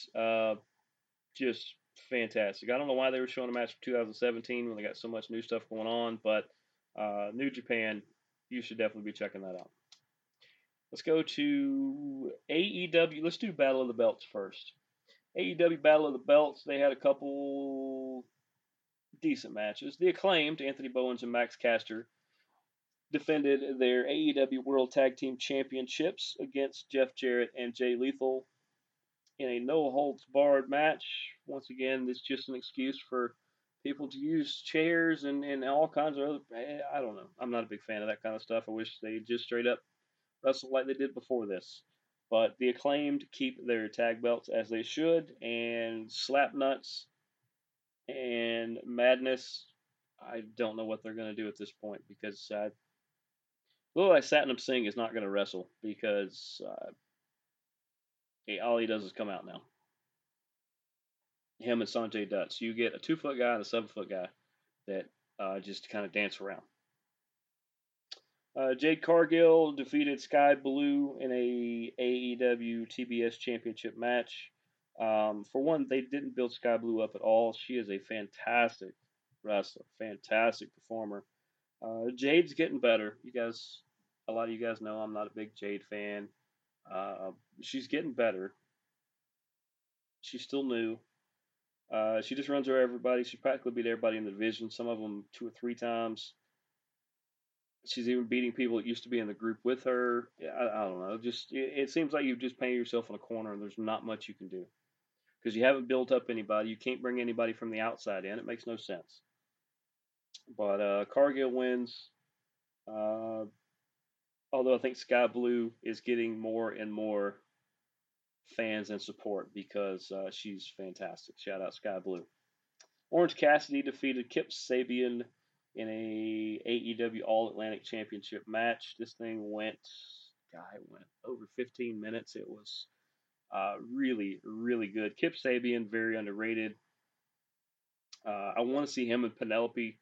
just fantastic. I don't know why they were showing a match from 2017 when they got so much new stuff going on, but New Japan, you should definitely be checking that out. Let's go to AEW. Let's do Battle of the Belts first. AEW Battle of the Belts, they had a couple decent matches. The Acclaimed, Anthony Bowens and Max Caster, defended their AEW World Tag Team Championships against Jeff Jarrett and Jay Lethal in a no-holds-barred match. Once again, it's just an excuse for people to use chairs and all kinds of other... I don't know. I'm not a big fan of that kind of stuff. I wish they just straight up wrestled like they did before this. But the Acclaimed keep their tag belts as they should, and Slapnuts and Madness, I don't know what they're going to do at this point, because I Satnam Singh is not going to wrestle, because all he does is come out now. Him and Sanjay Dutt. So you get a 2-foot guy and a 7-foot guy that just kind of dance around. Jade Cargill defeated Sky Blue in a AEW TBS Championship match. For one, they didn't build Sky Blue up at all. She is a fantastic wrestler, fantastic performer. Jade's getting better. You guys, a lot of you guys know I'm not a big Jade fan. She's getting better. She's still new. She just runs over everybody. She practically beat everybody in the division, some of them 2 or 3 times. She's even beating people that used to be in the group with her. I don't know. Just it seems like you've just painted yourself in a corner, and there's not much you can do because you haven't built up anybody. You can't bring anybody from the outside in. It makes no sense. But Cargill wins. Although I think Sky Blue is getting more and more fans and support because she's fantastic. Shout out Sky Blue. Orange Cassidy defeated Kip Sabian in a AEW All Atlantic Championship match. This thing went over 15 minutes. It was really, really good. Kip Sabian, very underrated. I want to see him and Penelope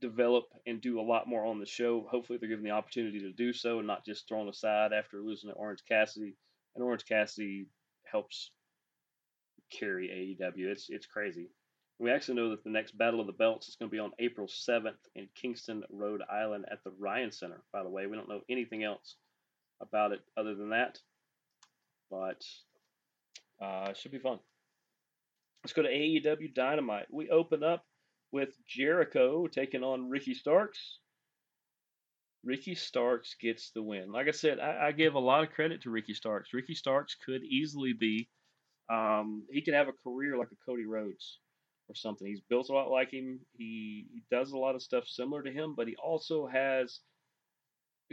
develop and do a lot more on the show. Hopefully they're given the opportunity to do so and not just thrown aside after losing to Orange Cassidy. And Orange Cassidy helps carry AEW. It's crazy. We actually know that the next Battle of the Belts is going to be on April 7th in Kingston, Rhode Island at the Ryan Center, by the way. We don't know anything else about it other than that, but it should be fun. Let's go to AEW Dynamite. We open up with Jericho taking on Ricky Starks. Ricky Starks gets the win. Like I said, I give a lot of credit to Ricky Starks. Ricky Starks could easily be, he could have a career like a Cody Rhodes or something. He's built a lot like him. He does a lot of stuff similar to him, but he also has,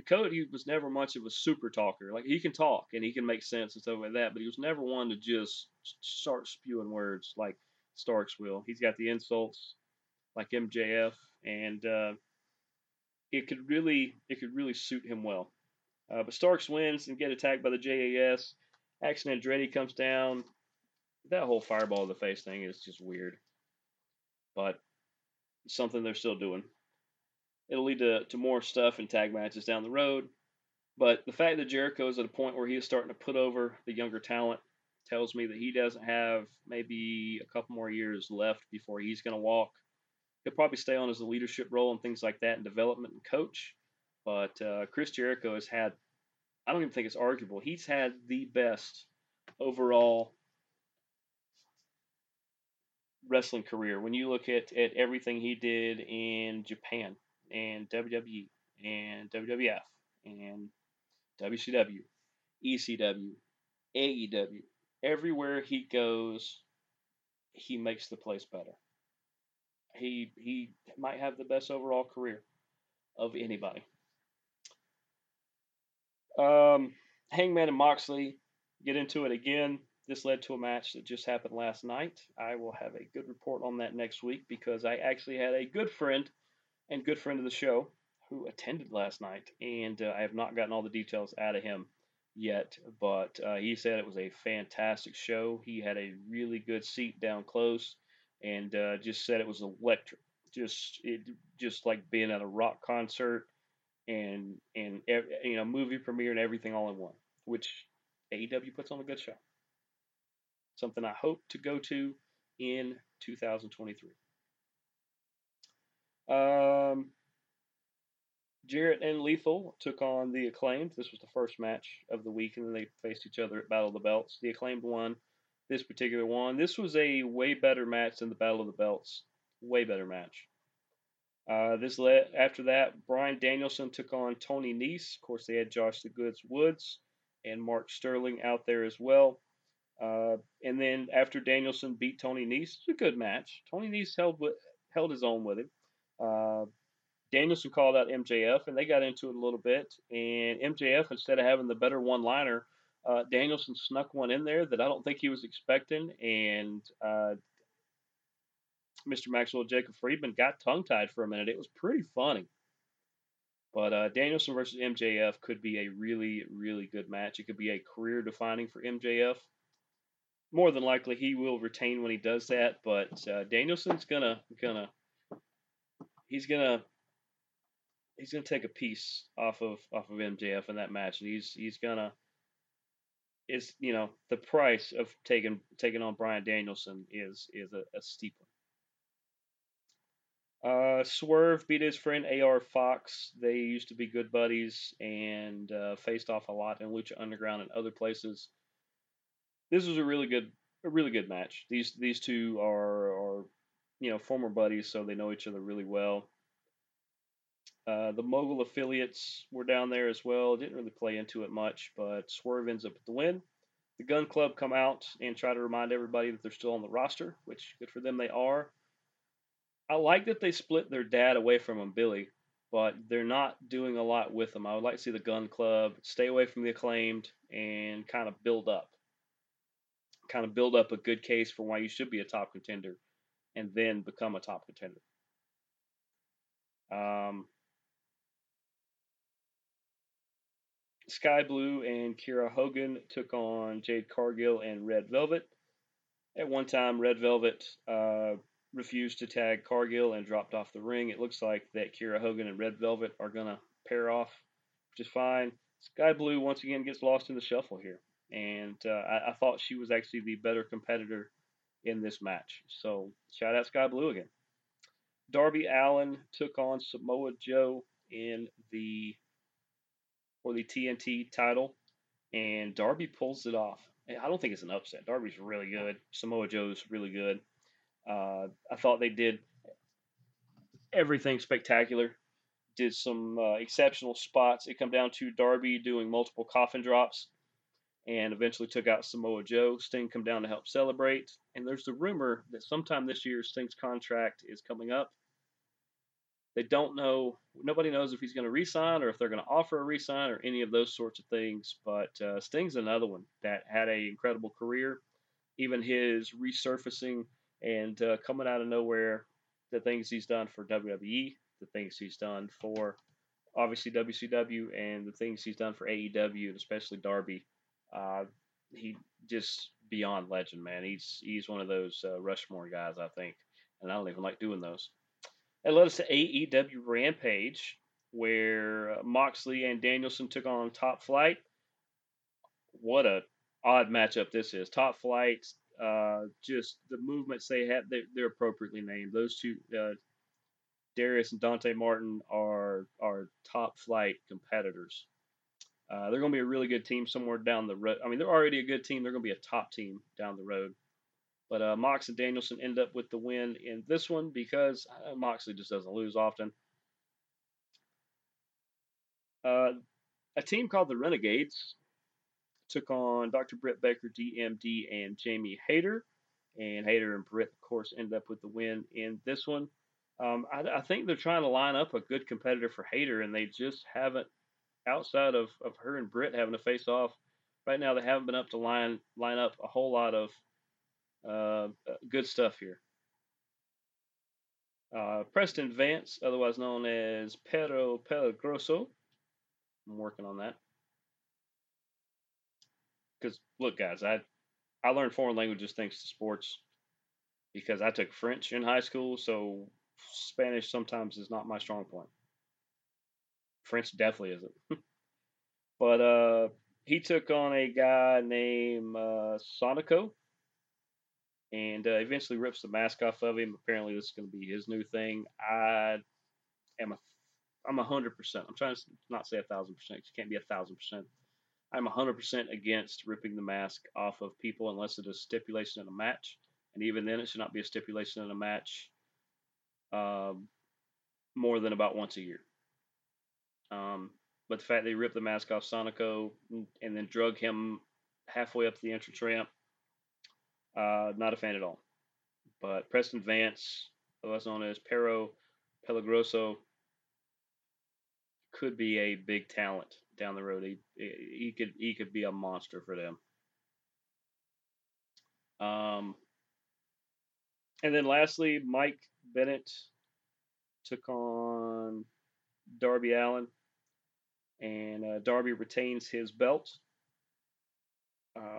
Cody was never much of a super talker. Like, he can talk and he can make sense and stuff like that, but he was never one to just start spewing words like Starks will. He's got the insults like MJF, and it could really suit him well. But Starks wins and get attacked by the JAS. Action Andretti comes down. That whole fireball of the face thing is just weird. But it's something they're still doing. It'll lead to more stuff and tag matches down the road. But the fact that Jericho is at a point where he is starting to put over the younger talent tells me that he doesn't have maybe a couple more years left before he's going to walk. He'll probably stay on as a leadership role and things like that in development and coach. But Chris Jericho has had, I don't even think it's arguable, he's had the best overall wrestling career. When you look at everything he did in Japan and WWE and WWF and WCW, ECW, AEW, everywhere he goes, he makes the place better. He might have the best overall career of anybody. Hangman and Moxley get into it again. This led to a match that just happened last night. I will have a good report on that next week because I actually had a good friend and good friend of the show who attended last night, and I have not gotten all the details out of him yet, but he said it was a fantastic show. He had a really good seat down close and just said it was electric. Just like being at a rock concert and you know, movie premiere and everything all in one, which AEW puts on a good show. Something I hope to go to in 2023. Jarrett and Lethal took on the Acclaimed. This was the first match of the week, and then they faced each other at Battle of the Belts. The Acclaimed won this particular one. This was a way better match than the Battle of the Belts. Way better match. After that, Bryan Danielson took on Tony Nese. Of course, they had Josh the Goods Woods and Mark Sterling out there as well. And then after Danielson beat Tony Nese, it was a good match. Tony Nese held his own with him. Danielson called out MJF, and they got into it a little bit. And MJF, instead of having the better one-liner, Danielson snuck one in there that I don't think he was expecting. And Mr. Maxwell and Jacob Friedman got tongue-tied for a minute. It was pretty funny. But Danielson versus MJF could be a really, really good match. It could be a career-defining for MJF. More than likely, he will retain when he does that. But Danielson's gonna take a piece off of MJF in that match, and he's you know, the price of taking on Bryan Danielson is a steep one. Swerve beat his friend AR Fox. They used to be good buddies and faced off a lot in Lucha Underground and other places. This was a really good match. These two are you know, former buddies, so they know each other really well. The Mogul affiliates were down there as well. Didn't really play into it much, but Swerve ends up with the win. The Gun Club come out and try to remind everybody that they're still on the roster, which, good for them, they are. I like that they split their dad away from him, Billy, but they're not doing a lot with him. I would like to see the Gun Club stay away from the Acclaimed and kind of build up a good case for why you should be a top contender and then become a top contender. Sky Blue and Kiera Hogan took on Jade Cargill and Red Velvet. At one time, Red Velvet refused to tag Cargill and dropped off the ring. It looks like that Kiera Hogan and Red Velvet are going to pair off, which is fine. Sky Blue, once again, gets lost in the shuffle here. And I thought she was actually the better competitor in this match. So, shout out Sky Blue again. Darby Allin took on Samoa Joe for the TNT title, and Darby pulls it off. I don't think it's an upset. Darby's really good. Samoa Joe's really good. I thought they did everything spectacular, did some exceptional spots. It come down to Darby doing multiple coffin drops and eventually took out Samoa Joe. Sting come down to help celebrate, and there's the rumor that sometime this year Sting's contract is coming up. They don't know. Nobody knows if he's going to re-sign or if they're going to offer a re-sign or any of those sorts of things. But Sting's another one that had an incredible career. Even his resurfacing and coming out of nowhere, the things he's done for WWE, the things he's done for, obviously, WCW, and the things he's done for AEW, and especially Darby. He just beyond legend, man. He's one of those Rushmore guys, I think. And I don't even like doing those. That led us to AEW Rampage, where Moxley and Danielson took on Top Flight. What a odd matchup this is. Top Flight, just the movements they have, they're appropriately named. Those two, Darius and Dante Martin, are Top Flight competitors. They're going to be a really good team somewhere down the road. I mean, they're already a good team. They're going to be a top team down the road. But Mox and Danielson end up with the win in this one because Moxley just doesn't lose often. A team called the Renegades took on Dr. Britt Baker, DMD, and Jamie Hayter. And Hayter and Britt, of course, end up with the win in this one. I think they're trying to line up a good competitor for Hayter, and they just haven't, outside of her and Britt having a face-off, right now they haven't been up to line up a whole lot of good stuff here. Preston Vance, otherwise known as Pero Peligroso. I'm working on that. Because, look, guys, I learned foreign languages thanks to sports because I took French in high school, so Spanish sometimes is not my strong point. French definitely isn't. But he took on a guy named Sonico and eventually rips the mask off of him. Apparently, this is going to be his new thing. I'm 100%. I'm trying to not say 1,000%, because you can't be 1,000%. I'm 100% against ripping the mask off of people unless it is a stipulation in a match. And even then, it should not be a stipulation in a match more than about once a year. But the fact that he ripped the mask off Sonico and then drug him halfway up the entrance ramp, not a fan at all. But Preston Vance, otherwise known as Pero Peligroso, could be a big talent down the road. He could be a monster for them. And then lastly, Mike Bennett took on Darby Allin, and Darby retains his belt.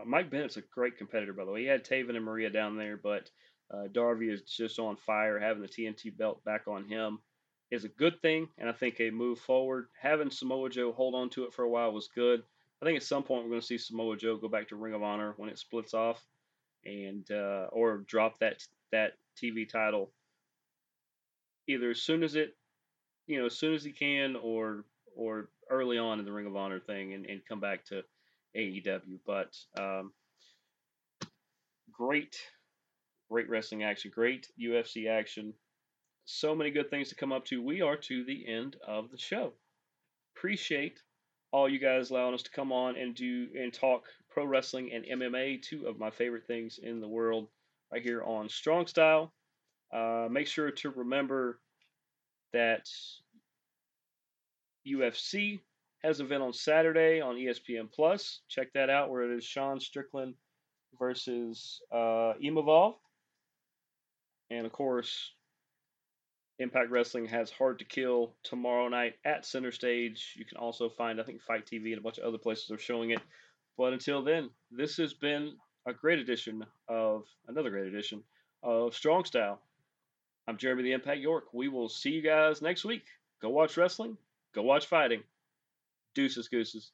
Mike Bennett's a great competitor, by the way. He had Taven and Maria down there, but Darby is just on fire. Having the TNT belt back on him is a good thing, and I think a move forward. Having Samoa Joe hold on to it for a while was good. I think at some point we're going to see Samoa Joe go back to Ring of Honor when it splits off, and or drop that TV title either as soon as it, you know, as soon as he can, or early on in the Ring of Honor thing, and come back to AEW. But great wrestling action, great UFC action. So many good things to come up to. We are to the end of the show. Appreciate all you guys allowing us to come on and talk pro wrestling and MMA, two of my favorite things in the world, right here on Strong Style. Make sure to remember that UFC has an event on Saturday on ESPN Plus. Check that out, where it is Sean Strickland versus Imavov. And of course, Impact Wrestling has Hard to Kill tomorrow night at Center Stage. You can also find, I think, Fight TV and a bunch of other places are showing it. But until then, this has been another great edition of Strong Style. I'm Jeremy the Impact York. We will see you guys next week. Go watch wrestling. Go watch fighting. Deuces, gooses.